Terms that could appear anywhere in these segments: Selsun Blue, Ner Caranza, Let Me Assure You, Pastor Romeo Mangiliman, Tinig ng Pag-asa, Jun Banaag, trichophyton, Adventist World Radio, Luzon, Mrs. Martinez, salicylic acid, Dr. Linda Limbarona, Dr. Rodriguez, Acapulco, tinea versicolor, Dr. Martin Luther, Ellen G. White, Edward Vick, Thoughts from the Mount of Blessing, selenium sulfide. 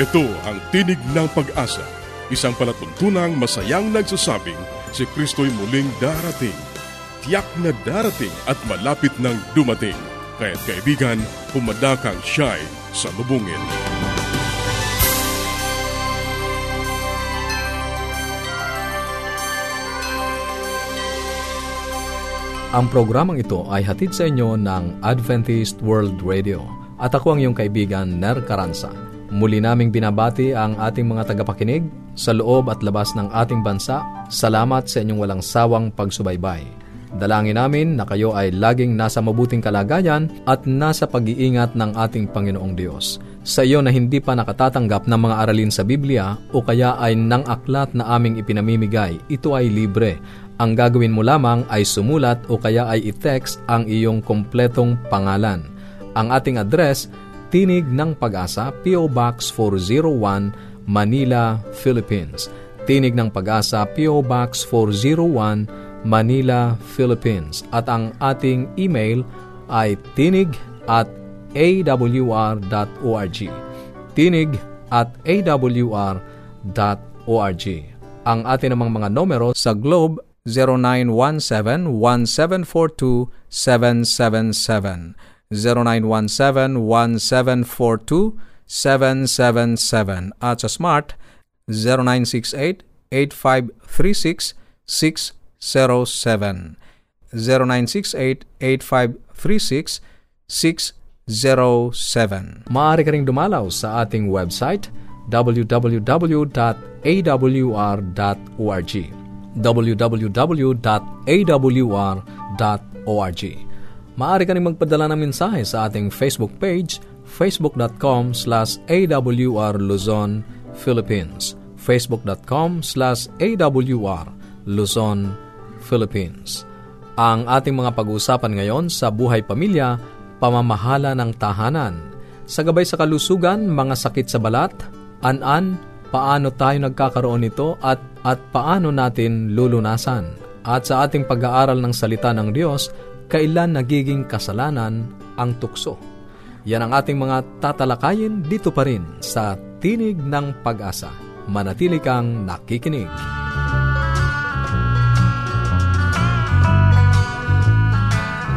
Ito ang Tinig ng Pag-asa, isang palatuntunang masayang nagsasabing si Kristo'y muling darating. Tiyak na darating at malapit nang dumating. Kaya't kaibigan, pumadakang siya'y salubungin. Ang programang ito ay hatid sa inyo ng Adventist World Radio at ako ang iyong kaibigan, Ner Caranza. Muli naming binabati ang ating mga tagapakinig sa loob at labas ng ating bansa. Salamat sa inyong walang sawang pagsubaybay. Dalangin namin na kayo ay laging nasa mabuting kalagayan at nasa pag-iingat ng ating Panginoong Diyos. Sa iyo na hindi pa nakatatanggap ng mga aralin sa Biblia o kaya ay ng aklat na aming ipinamimigay, ito ay libre. Ang gagawin mo lamang ay sumulat o kaya ay i-text ang iyong kompletong pangalan. Ang ating address, Tinig ng Pag-asa, P.O. Box 401, Manila, Philippines. Tinig ng Pag-asa, P.O. Box 401, Manila, Philippines. At ang ating email ay tinig@awr.org. Tinig@awr.org. Ang ating namang mga numero sa Globe, 0917-1742-777. 0917-1742-777 at sa Smart 0968-8536-607 0968-8536-607. Maaari ka ring dumalaw sa ating website www.awr.org www.awr.org. Maaari ka rin magpadala ng mensahe sa ating Facebook page, facebook.com/awrluzon, Philippines. facebook.com/awrluzon, Philippines. Ang ating mga pag-uusapan ngayon sa buhay pamilya, pamamahala ng tahanan. Sa gabay sa kalusugan, mga sakit sa balat, an-an, paano tayo nagkakaroon nito at paano natin lulunasan. At sa ating pag-aaral ng salita ng Diyos, kailan nagiging kasalanan ang tukso? Yan ang ating mga tatalakayin dito pa rin sa Tinig ng Pag-asa. Manatili kang nakikinig.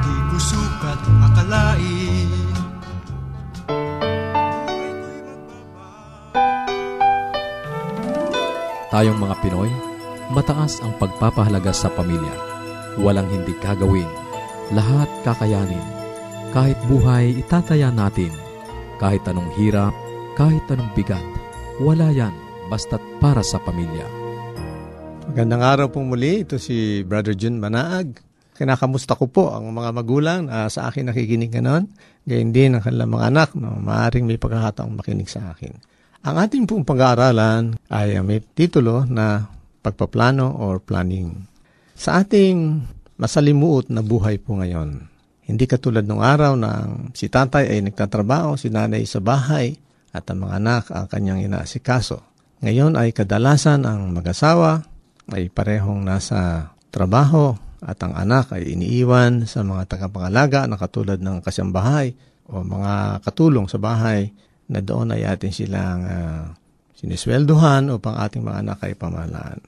Di ko sukat akalain. Tayong mga Pinoy, mataas ang pagpapahalaga sa pamilya. Walang hindi kagawin. Lahat kakayanin. Kahit buhay, itataya natin. Kahit anong hirap, kahit anong bigat, wala yan basta't para sa pamilya. Magandang araw po muli. Ito si Brother Jun Banaag. Kinakamusta ko po ang mga magulang na sa akin nakikinig ngayon. Gayun din ang kanilang mga anak na maaaring may pagkakataong makinig sa akin. Ang ating pong pag-aaralan ay may titulo na Pagpaplano or Planning. Sa ating masalimuot na buhay po ngayon. Hindi katulad nung araw na si tatay ay nagtatrabaho, si nanay sa bahay, at ang mga anak ang kanyang inaasikaso. Ngayon ay kadalasan ang mag-asawa ay parehong nasa trabaho at ang anak ay iniiwan sa mga tagapangalaga na katulad ng kasambahay o mga katulong sa bahay na doon ay atin silang siniswelduhan upang ating mga anak ay pamahalaan.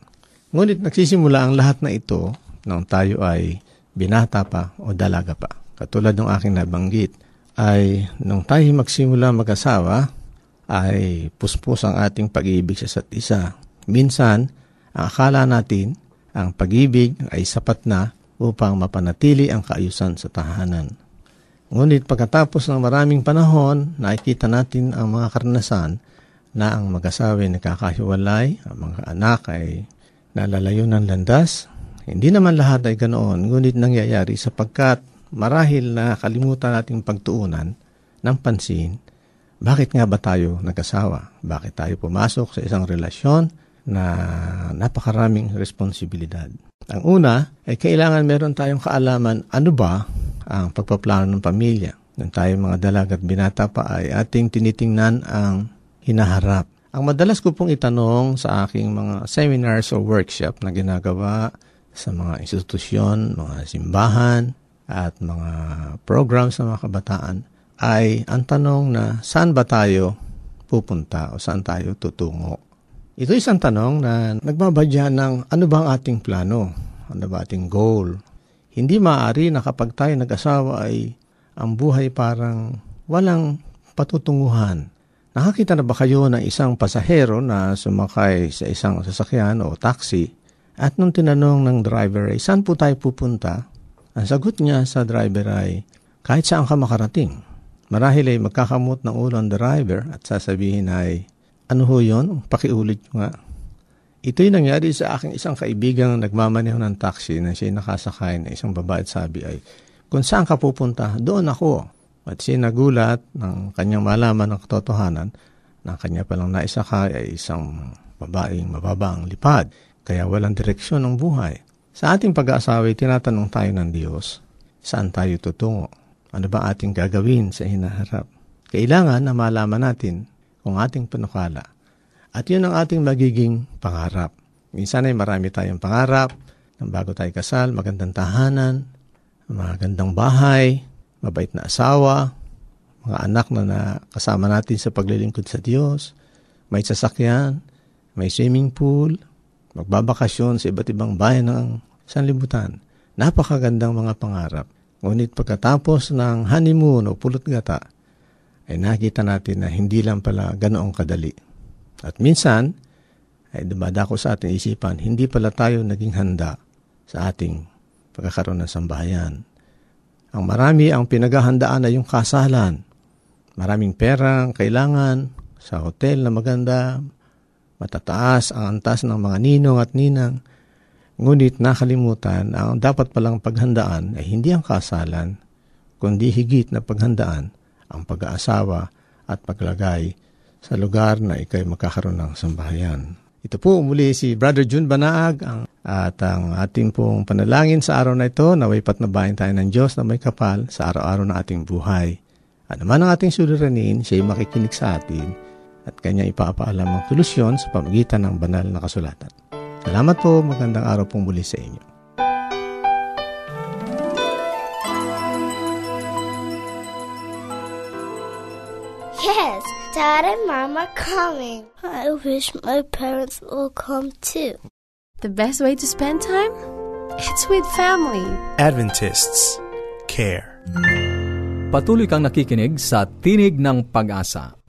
Ngunit nagsisimula ang lahat na ito nang tayo ay binata pa o dalaga pa. Katulad ng aking nabanggit, ay nung tayo magsimula mag-asawa, ay puspos ang ating pag-ibig sa isa't isa. Minsan, ang akala natin, ang pag-ibig ay sapat na upang mapanatili ang kaayusan sa tahanan. Ngunit pagkatapos ng maraming panahon, nakikita natin ang mga karanasan na ang mag-asawa ay nakakahiwalay, ang mga anak ay nalalayo ng landas. Hindi naman lahat ay ganoon, ngunit nangyayari sapagkat marahil na kalimutan nating pagtuunan ng pansin, bakit nga ba tayo nag-asawa? Bakit tayo pumasok sa isang relasyon na napakaraming responsibilidad? Ang una ay kailangan meron tayong kaalaman ano ba ang pagpaplano ng pamilya. Nung tayo mga dalaga at binata pa ay ating tinitingnan ang hinaharap. Ang madalas ko pong itanong sa aking mga seminars o workshop na ginagawa sa mga institusyon, mga simbahan, at mga programs ng mga kabataan, ay ang tanong na saan ba tayo pupunta o saan tayo tutungo. Ito isang tanong na nagbabadya ng ano ba ang ating plano? Ano ba ating goal? Hindi maaari na kapag tayo nag-asawa ay ang buhay parang walang patutunguhan. Nakakita na ba kayo ng isang pasahero na sumakay sa isang sasakyan o taxi at nung tinanong ng driver ay saan po tayo pupunta? Ang sagot niya sa driver ay kahit saan ka makarating. Marahil ay magkakamot ng ulo ang driver at sasabihin ay ano ho yun? Pakiulit nyo nga. Ito'y nangyari sa aking isang kaibigan na nagmamaneho ng taxi na siya'y nakasakay na isang babae at sabi ay kung saan ka pupunta, doon ako. At siya nagulat ng kanyang malaman ng katotohanan na kanya palang naisakay ay isang babaeng mababa ang lipad, kaya walang direksyon ng buhay. Sa ating pag-aasawa'y tinatanong tayo ng Diyos, saan tayo tutungo? Ano ba ating gagawin sa hinaharap? Kailangan na malaman natin kung ating panukala. At yun ang ating magiging pangarap. Minsan ay marami tayong pangarap, nang bago tayo kasal, magandang tahanan, magandang bahay, mabait na asawa, mga anak na nakasama natin sa paglilingkod sa Diyos, may sasakyan, may swimming pool, magbabakasyon sa iba't ibang bayan ng sanlibutan. Napakagandang mga pangarap. Ngunit pagkatapos ng honeymoon o pulot gata, ay nakita natin na hindi lang pala ganoong kadali. At minsan, ay dumadako sa ating isipan, hindi pala tayo naging handa sa ating pagkakaroon ng sambahayan. Ang marami ang pinaghahandaan ay yung kasalan. Maraming pera ang kailangan sa hotel na maganda, matataas ang antas ng mga ninong at ninang. Ngunit nakalimutan ang dapat palang paghandaan ay hindi ang kasalan, kundi higit na paghandaan ang pag-aasawa at paglagay sa lugar na ikay makakaroon ng sambahayan. Ito po muli si Brother Jun Banaag ang at ang ating pong panalangin sa araw na ito, naway patnabayan tayo ng Diyos na may kapal sa araw-araw na ating buhay. Ano man ang ating suliranin, siya'y makikinig sa atin at kanya ipapaalam ang solusyon sa pamagitan ng banal na kasulatan. Salamat po, magandang araw pong muli sa inyo. Yes, Dad and Mom are coming. I wish my parents will come too. The best way to spend time? It's with family. Adventists care. Patuloy kang nakikinig sa Tinig ng Pag-asa.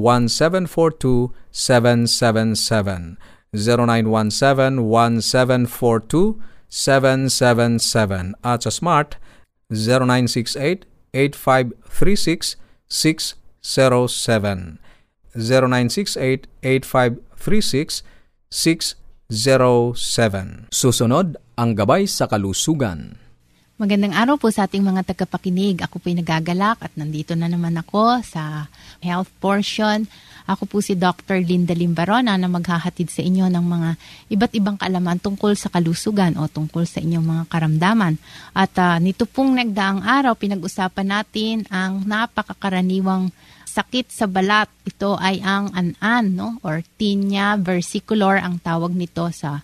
0917-1742-777. 0917-1742-777. At sa Smart 0968-8536-677. 0968-8536-607. Susunod, ang Gabay sa Kalusugan. Magandang araw po sa ating mga tagapakinig. Ako po'y nagagalak at nandito na naman ako sa health portion. Ako po si Dr. Linda Limbarona na maghahatid sa inyo ng mga iba't ibang kaalaman tungkol sa kalusugan o tungkol sa inyong mga karamdaman. At nito pong nagdaang araw, pinag-usapan natin ang napakakaraniwang sakit sa balat. Ito ay ang anan, no? Or tinea versicolor ang tawag nito sa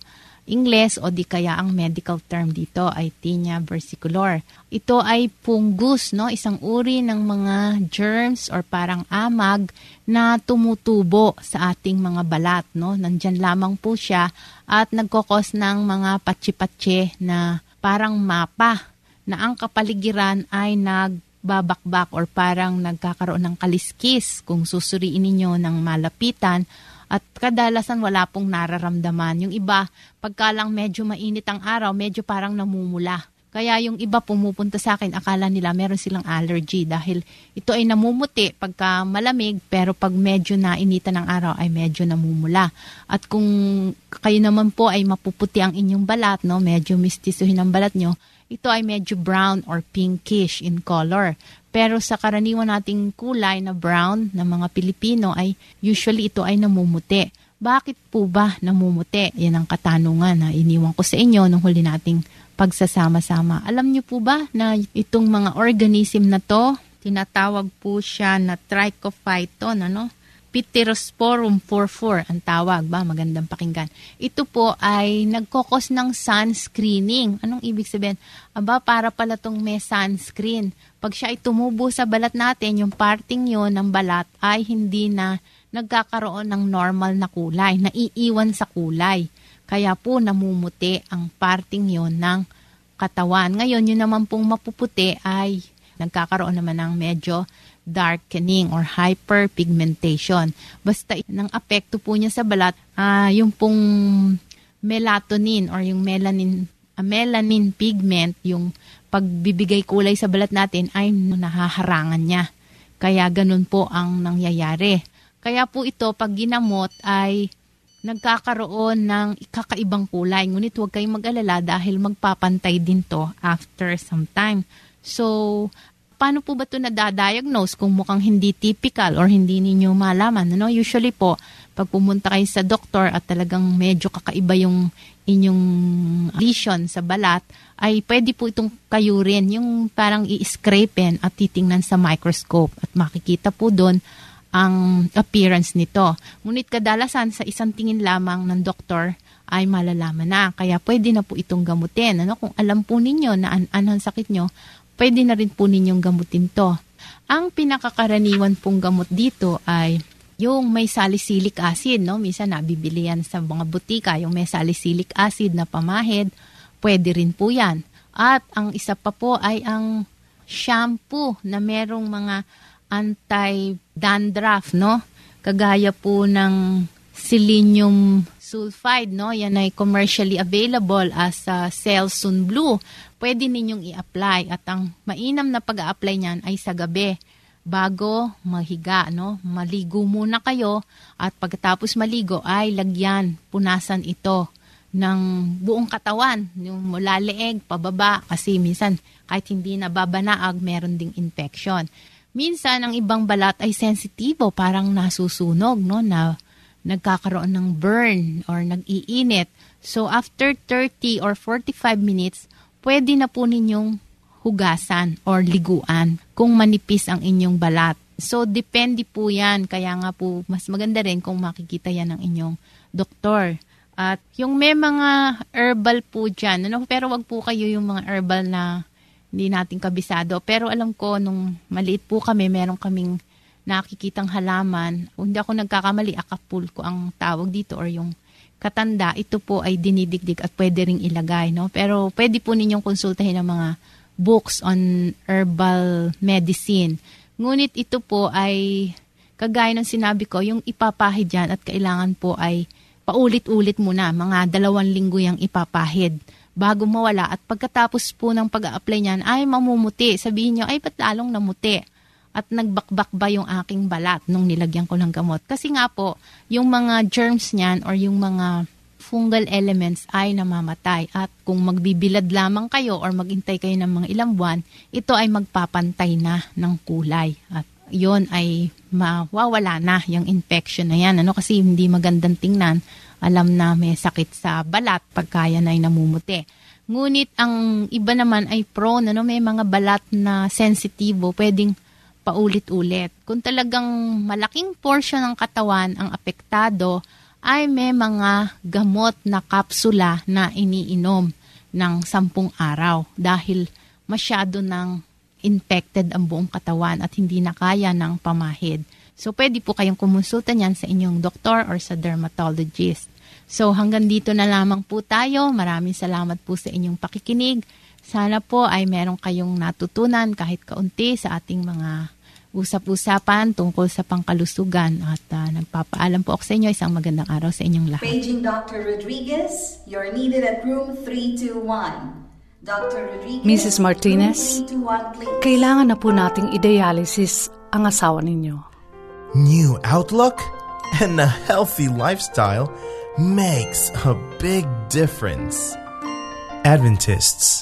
Ingles o di kaya ang medical term dito ay tinea versicolor. Ito ay fungus, no? Isang uri ng mga germs or parang amag na tumutubo sa ating mga balat, no? Nandyan lamang po siya at nagkokos ng mga patsi-patsi na parang mapa na ang kapaligiran ay nagbabakbak or parang nagkakaroon ng kaliskis kung susuriin ninyo ng malapitan. At kadalasan wala pong nararamdaman. Yung iba, pagkalang medyo mainit ang araw, medyo parang namumula. Kaya yung iba pumupunta sa akin, akala nila meron silang allergy dahil ito ay namumuti pagka malamig, pero pag medyo nainitan ng araw ay medyo namumula. At kung kayo naman po ay mapuputi ang inyong balat, no, medyo mistisuhin ang balat nyo, ito ay medyo brown or pinkish in color. Pero sa karaniwan nating kulay na brown ng mga Pilipino ay usually ito ay namumuti. Bakit po ba namumuti? Yan ang katanungan na iniwan ko sa inyo nung huli nating pagsasama-sama. Alam niyo po ba na itong mga organism na to, tinatawag po siya na trichophyton, ano? Heterosporum 44 ang tawag ba? Magandang pakinggan. Ito po ay nagkokos ng sunscreening. Anong ibig sabihin? Aba, para pala itong may sunscreen. Pag siya ay tumubo sa balat natin, yung parting yun ng balat ay hindi na nagkakaroon ng normal na kulay, naiiwan sa kulay. Kaya po namumuti ang parting yon ng katawan. Ngayon, yun naman pong mapuputi ay nagkakaroon naman ng medyo darkening or hyperpigmentation. Basta ng apekto po niya sa balat, yung pong melatonin or yung melanin pigment, yung pagbibigay kulay sa balat natin ay nahaharangan niya. Kaya ganun po ang nangyayari. Kaya po ito, pag ginamot ay nagkakaroon ng kakaibang kulay. Ngunit huwag kayong mag-alala dahil magpapantay din to after some time. So, paano po ba ito nadadiagnose kung mukhang hindi typical or hindi ninyo malaman? Ano? Usually po, pag pumunta kayo sa doktor at talagang medyo kakaiba yung inyong lesion sa balat, ay pwede po itong kayurin, yung parang i-scrapen at titingnan sa microscope at makikita po doon ang appearance nito. Ngunit kadalasan sa isang tingin lamang ng doktor ay malalaman na. Kaya pwede na po itong gamutin. Ano? Kung alam po ninyo na anong sakit nyo, pwede na rin po ninyong gamutin to. Ang pinakakaraniwan pong gamot dito ay yung may salicylic acid. No? Minsan nabibili yan sa mga butika. Yung may salicylic acid na pamahid, pwede rin po yan. At ang isa pa po ay ang shampoo na merong mga anti-dandruff, no? Kagaya po ng selenium sulfide, no? Yan ay commercially available as Selsun Blue. Pwede ninyong i-apply at ang mainam na pag-a-apply niyan ay sa gabi bago mahiga, no? Maligo muna kayo at pagkatapos maligo ay lagyan, punasan ito ng buong katawan, yung mula leeg pababa kasi minsan kahit hindi nababanaag meron ding infection. Minsan, ang ibang balat ay sensitibo, parang nasusunog, no? Na nagkakaroon ng burn or nag-iinit. So, after 30 or 45 minutes, pwede na po ninyong hugasan or liguan kung manipis ang inyong balat. So, depende po yan. Kaya nga po, mas maganda rin kung makikita yan ng inyong doktor. At yung may mga herbal po dyan, ano? Pero wag po kayo yung mga herbal na hindi natin kabisado. Pero alam ko, nung maliit po kami, meron kaming nakikitang halaman. Hindi ako nagkakamali, Acapulco ang tawag dito or yung katanda. Ito po ay dinidigdig at pwede ring ilagay. No? Pero pwede po ninyong konsultahin ang mga books on herbal medicine. Ngunit ito po ay, kagaya ng sinabi ko, yung ipapahid yan at kailangan po ay paulit-ulit muna. Mga 2 linggo yung ipapahid bago mawala at pagkatapos po ng pag-a-apply niyan ay mamumuti. Sabihin nyo, ay ba't lalong namuti? At nagbakbak ba yung aking balat nung nilagyan ko ng gamot? Kasi nga po, yung mga germs niyan or yung mga fungal elements ay namamatay. At kung magbibilad lamang kayo or magintay kayo ng mga ilang buwan, ito ay magpapantay na ng kulay. At yon ay mawawala na yung infection na yan. Ano? Kasi hindi magandang tingnan. Alam na may sakit sa balat pagkaya na ay namumuti. Ngunit ang iba naman ay prone, ano, may mga balat na sensitibo, pwedeng paulit-ulit. Kung talagang malaking portion ng katawan ang apektado, ay may mga gamot na kapsula na iniinom ng 10 araw dahil masyado ng infected ang buong katawan at hindi na kaya ng pamahid. So, pwede po kayong kumonsulta niyan sa inyong doktor or sa dermatologist. So, hanggang dito na lamang po tayo. Maraming salamat po sa inyong pakikinig. Sana po ay meron kayong natutunan kahit kaunti sa ating mga usap-usapan tungkol sa pangkalusugan. At nagpapaalam po ako sa inyo. Isang magandang araw sa inyong lahat. Paging Dr. Rodriguez, you're needed at room 321. Dr. Rodriguez, Mrs. Martinez, kailangan na po nating i-dialysis ang asawa ninyo. New outlook and a healthy lifestyle makes a big difference. Adventists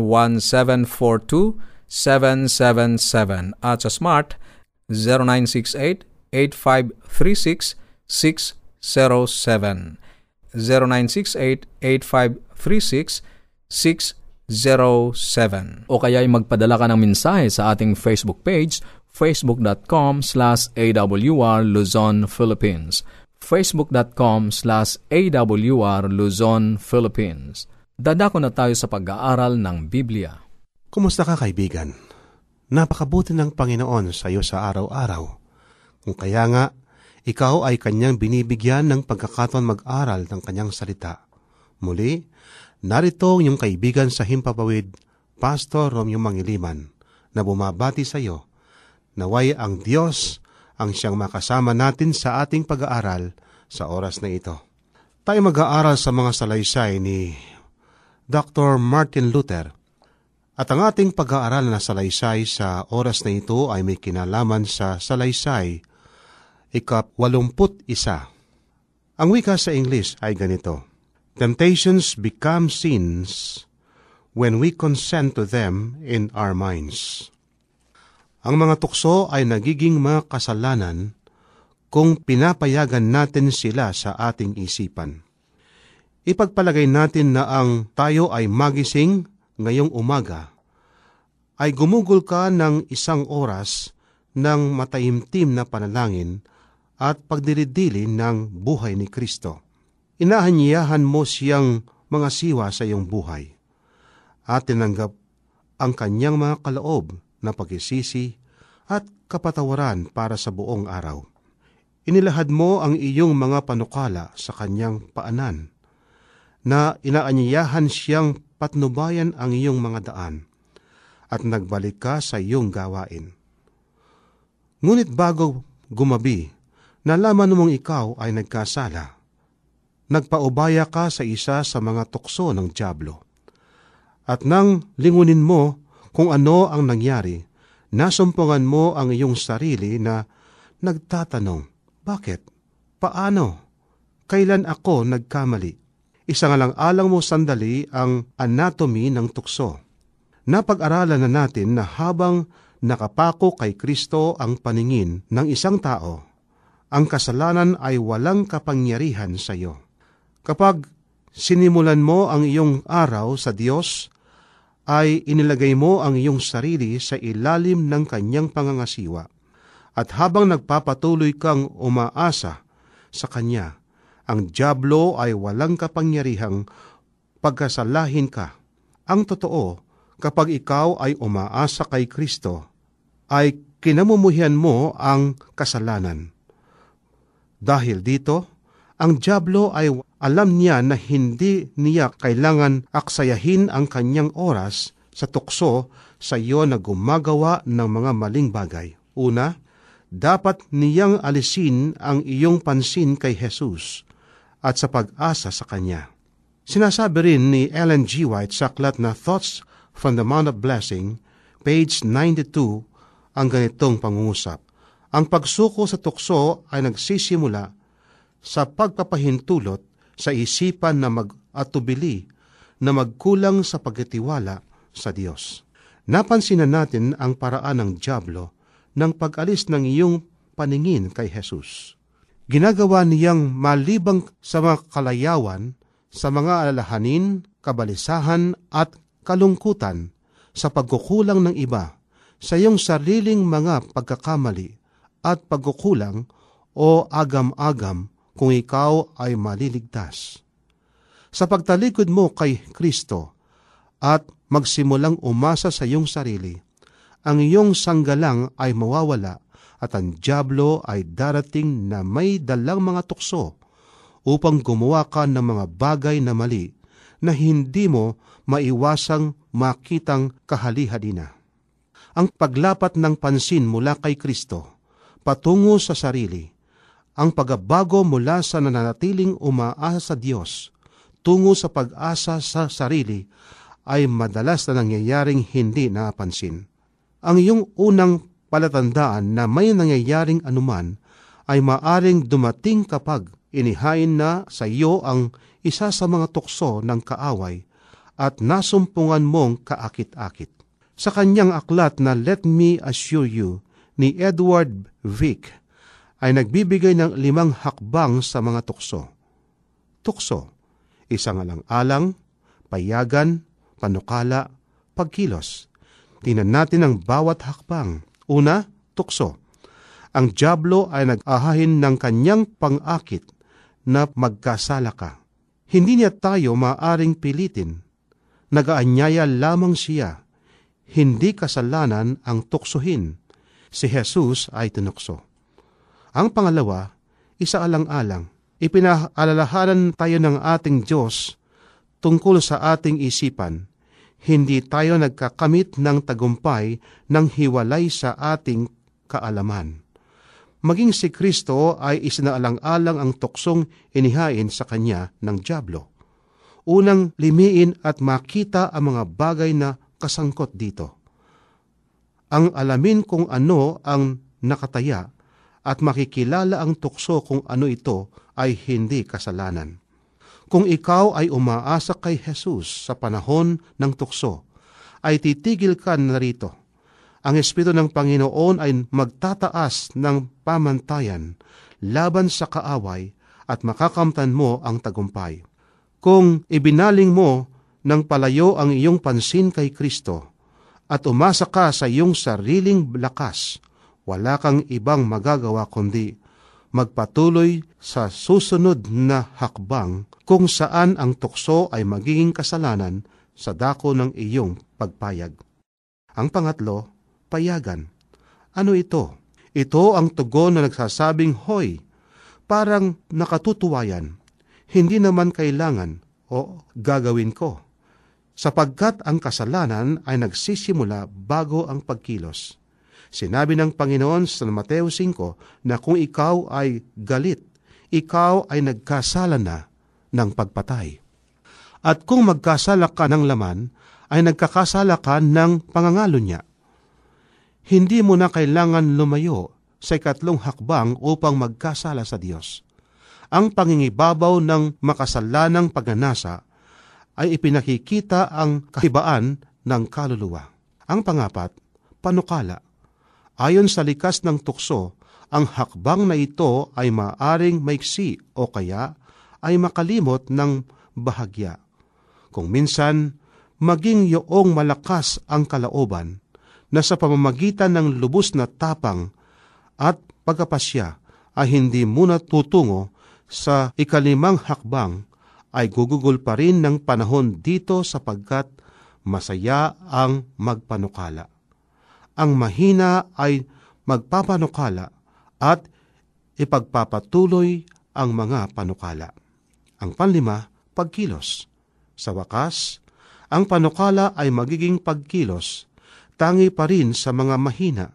0917-1742-777 at sa Smart 0968-8536-607 0968-8536-607. O kaya'y magpadala ka ng mensahe sa ating Facebook page, facebook.com/awr Luzon Philippines, facebook.com/awr Luzon Philippines. Dadako na tayo sa pag-aaral ng Biblia. Kumusta ka, kaibigan? Napakabuti ng Panginoon sa iyo sa araw-araw. Kung kaya nga, ikaw ay Kanyang binibigyan ng pagkakataon mag-aral ng Kanyang salita. Muli, narito ang iyong kaibigan sa Himpapawid, Pastor Romeo Mangiliman, na bumabati sa iyo. Naway ang Diyos ang siyang makasama natin sa ating pag-aaral sa oras na ito. Tayo mag-aaral sa mga salaysay ni Dr. Martin Luther. At ang ating pag-aaral na salaysay sa oras na ito ay may kinalaman sa salaysay 81. Ang wika sa English ay ganito: Temptations become sins when we consent to them in our minds. Ang mga tukso ay nagiging mga kasalanan kung pinapayagan natin sila sa ating isipan. Ipagpalagay natin na ang tayo ay magising ngayong umaga, ay gumugol ka ng isang oras ng mataimtim na panalangin at pagdilidili ng buhay ni Kristo. Inahanyayahan mo siyang mga siwa sa iyong buhay at tinanggap ang kanyang mga kaloob na pagsisisi at kapatawaran para sa buong araw. Inilahad mo ang iyong mga panukala sa kanyang paanan, na inaanyayahan siyang patnubayan ang iyong mga daan, at nagbalik ka sa iyong gawain. Ngunit bago gumabi, nalaman mong ikaw ay nagkasala. Nagpaubaya ka sa isa sa mga tukso ng dyablo. At nang lingunin mo kung ano ang nangyari, nasumpungan mo ang iyong sarili na nagtatanong, bakit? Paano? Kailan ako nagkamali? Isangalang-alang mo sandali ang anatomy ng tukso. Napag-aralan na natin na habang nakapako kay Kristo ang paningin ng isang tao, ang kasalanan ay walang kapangyarihan sa iyo. Kapag sinimulan mo ang iyong araw sa Diyos, ay inilagay mo ang iyong sarili sa ilalim ng kanyang pangangasiwa. At habang nagpapatuloy kang umaasa sa kanya, ang dyablo ay walang kapangyarihang pagkasalahin ka. Ang totoo, kapag ikaw ay umaasa kay Kristo, ay kinamumuhian mo ang kasalanan. Dahil dito, ang dyablo ay alam niya na hindi niya kailangan aksayahin ang kanyang oras sa tukso sa iyo na gumagawa ng mga maling bagay. Una, dapat niyang alisin ang iyong pansin kay Jesus at sa pag-asa sa Kanya. Sinasabi rin ni Ellen G. White sa aklat na Thoughts from the Mount of Blessing, page 92, ang ganitong pangungusap: ang pagsuko sa tukso ay nagsisimula sa pagpapahintulot sa isipan na mag-atubili, na magkulang sa pagtitiwala sa Diyos. Napansin na natin ang paraan ng dyablo ng pag-alis ng iyong paningin kay Jesus. Ginagawa niyang malibang sa mga kalayawan, sa mga alalahanin, kabalisahan at kalungkutan, sa pagkukulang ng iba, sa iyong sariling mga pagkakamali at pagkukulang o agam-agam kung ikaw ay maliligtas. Sa pagtalikod mo kay Kristo at magsimulang umasa sa iyong sarili, ang iyong sanggalang ay mawawala at ang dyablo ay darating na may dalang mga tukso upang gumawa ka ng mga bagay na mali na hindi mo maiwasang makitang kahali-halina. Ang paglapat ng pansin mula kay Kristo patungo sa sarili, ang pagbabago mula sa nananatiling umaasa sa Diyos tungo sa pag-asa sa sarili ay madalas na nangyayaring hindi napansin. Ang iyong unang palatandaan na may nangyayaring anuman ay maaring dumating kapag inihain na sa iyo ang isa sa mga tukso ng kaaway at nasumpungan mong kaakit-akit. Sa kanyang aklat na Let Me Assure You ni Edward Vick ay nagbibigay ng 5 hakbang sa mga tukso. Tukso, isang alang-alang, payagan, panukala, pagkilos. Tingnan natin ang bawat hakbang. Una, tukso. Ang dyablo ay nag-ahahin ng kanyang pangakit na magkasala ka. Hindi niya tayo maaring pilitin. Nagaanyaya lamang siya. Hindi kasalanan ang tuksohin. Si Jesus ay tinukso. Ang pangalawa, isa alang-alang. Ipinaalalahanan tayo ng ating Diyos tungkol sa ating isipan. Hindi tayo nagkakamit ng tagumpay ng hiwalay sa ating kaalaman. Maging si Kristo ay isinaalang-alang ang tuksong inihain sa kanya ng dyablo. Unang limiin at makita ang mga bagay na kasangkot dito. Ang alamin kung ano ang nakataya at makikilala ang tukso kung ano ito ay hindi kasalanan. Kung ikaw ay umaasa kay Jesus sa panahon ng tukso, ay titigil ka narito. Ang Espiritu ng Panginoon ay magtataas ng pamantayan laban sa kaaway at makakamtan mo ang tagumpay. Kung ibinaling mo ng palayo ang iyong pansin kay Kristo, at umasa ka sa iyong sariling lakas, wala kang ibang magagawa kundi magpatuloy sa susunod na hakbang kung saan ang tukso ay magiging kasalanan sa dako ng iyong pagpayag. Ang pangatlo, payagan. Ano ito? Ito ang tugon na nagsasabing, hoy, parang nakatutuwa yan. Hindi naman kailangan o gagawin ko. Sapagkat ang kasalanan ay nagsisimula bago ang pagkilos. Sinabi ng Panginoon sa Mateo 5 na kung ikaw ay galit, ikaw ay nagkasala na ng pagpatay. At kung magkasala ka ng laman, ay nagkakasala ka ng pangangalo niya. Hindi mo na kailangan lumayo sa 3 hakbang upang magkasala sa Diyos. Ang pangingibabaw ng makasalanang pagnanasa ay ipinakikita ang kahibaan ng kaluluwa. Ang pangapat, panukala. Ayon sa likas ng tukso, ang hakbang na ito ay maaring maiksi o kaya ay makalimot ng bahagya. Kung minsan, maging yoong malakas ang kalooban na sa pamamagitan ng lubos na tapang at pagkapasya ay hindi muna tutungo sa 5 hakbang ay gugugol pa rin ng panahon dito sapagkat masaya ang magpanukala. Ang mahina ay magpapanukala at ipagpapatuloy ang mga panukala. Ang panlima, pagkilos. Sa wakas, ang panukala ay magiging pagkilos, tangi pa rin sa mga mahina.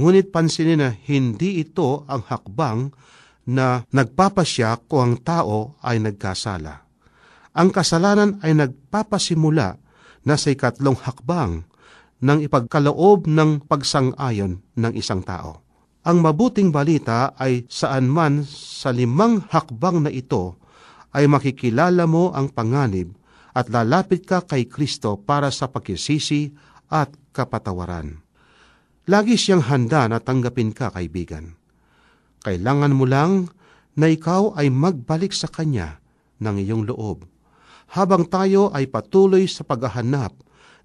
Ngunit pansinin na hindi ito ang hakbang na nagpapasya kung ang tao ay nagkasala. Ang kasalanan ay nagpapasimula na sa ikatlong hakbang ng ipagkaloob ng pagsang-ayon ng isang tao. Ang mabuting balita ay saan man sa 5 hakbang na ito ay makikilala mo ang panganib at lalapit ka kay Kristo para sa pagkisisi at kapatawaran. Lagi siyang handa na tanggapin ka, kaibigan. Kailangan mo lang na ikaw ay magbalik sa Kanya ng iyong loob. Habang tayo ay patuloy sa paghahanap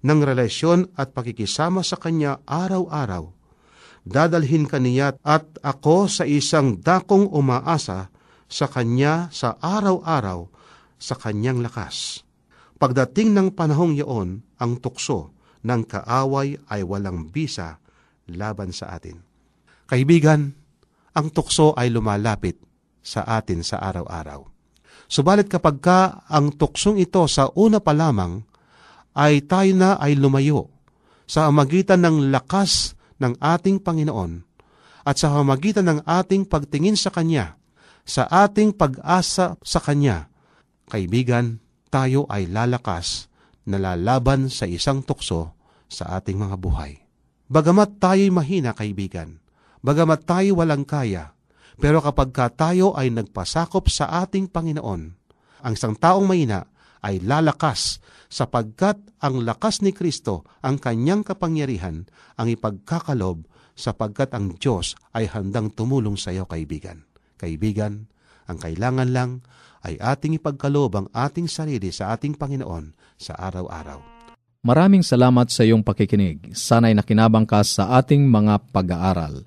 ng relasyon at pakikisama sa Kanya araw-araw, dadalhin ka niya at ako sa isang dakong umaasa sa Kanya sa araw-araw sa Kanyang lakas. Pagdating ng panahong iyon, ang tukso ng kaaway ay walang bisa laban sa atin. Kaibigan, ang tukso ay lumalapit sa atin sa araw-araw. Subalit kapag ka ang tuksong ito sa una pa lamang, ay tayo na ay lumayo sa pamamagitan ng lakas ng ating Panginoon at sa pamamagitan ng ating pagtingin sa Kanya, sa ating pag-asa sa Kanya. Kaibigan, tayo ay lalakas na lalaban sa isang tukso sa ating mga buhay. Bagamat tayo'y mahina, kaibigan, bagamat tayo walang kaya, pero kapag ka tayo ay nagpasakop sa ating Panginoon, ang isang taong mahina ay lalakas sapagkat ang lakas ni Kristo, ang kanyang kapangyarihan, ang ipagkakalob sapagkat ang Diyos ay handang tumulong sa iyo, kaibigan. Kaibigan, ang kailangan lang ay ating ipagkalob ang ating sarili sa ating Panginoon sa araw-araw. Maraming salamat sa iyong pakikinig. Sana'y nakinabang ka sa ating mga pag-aaral.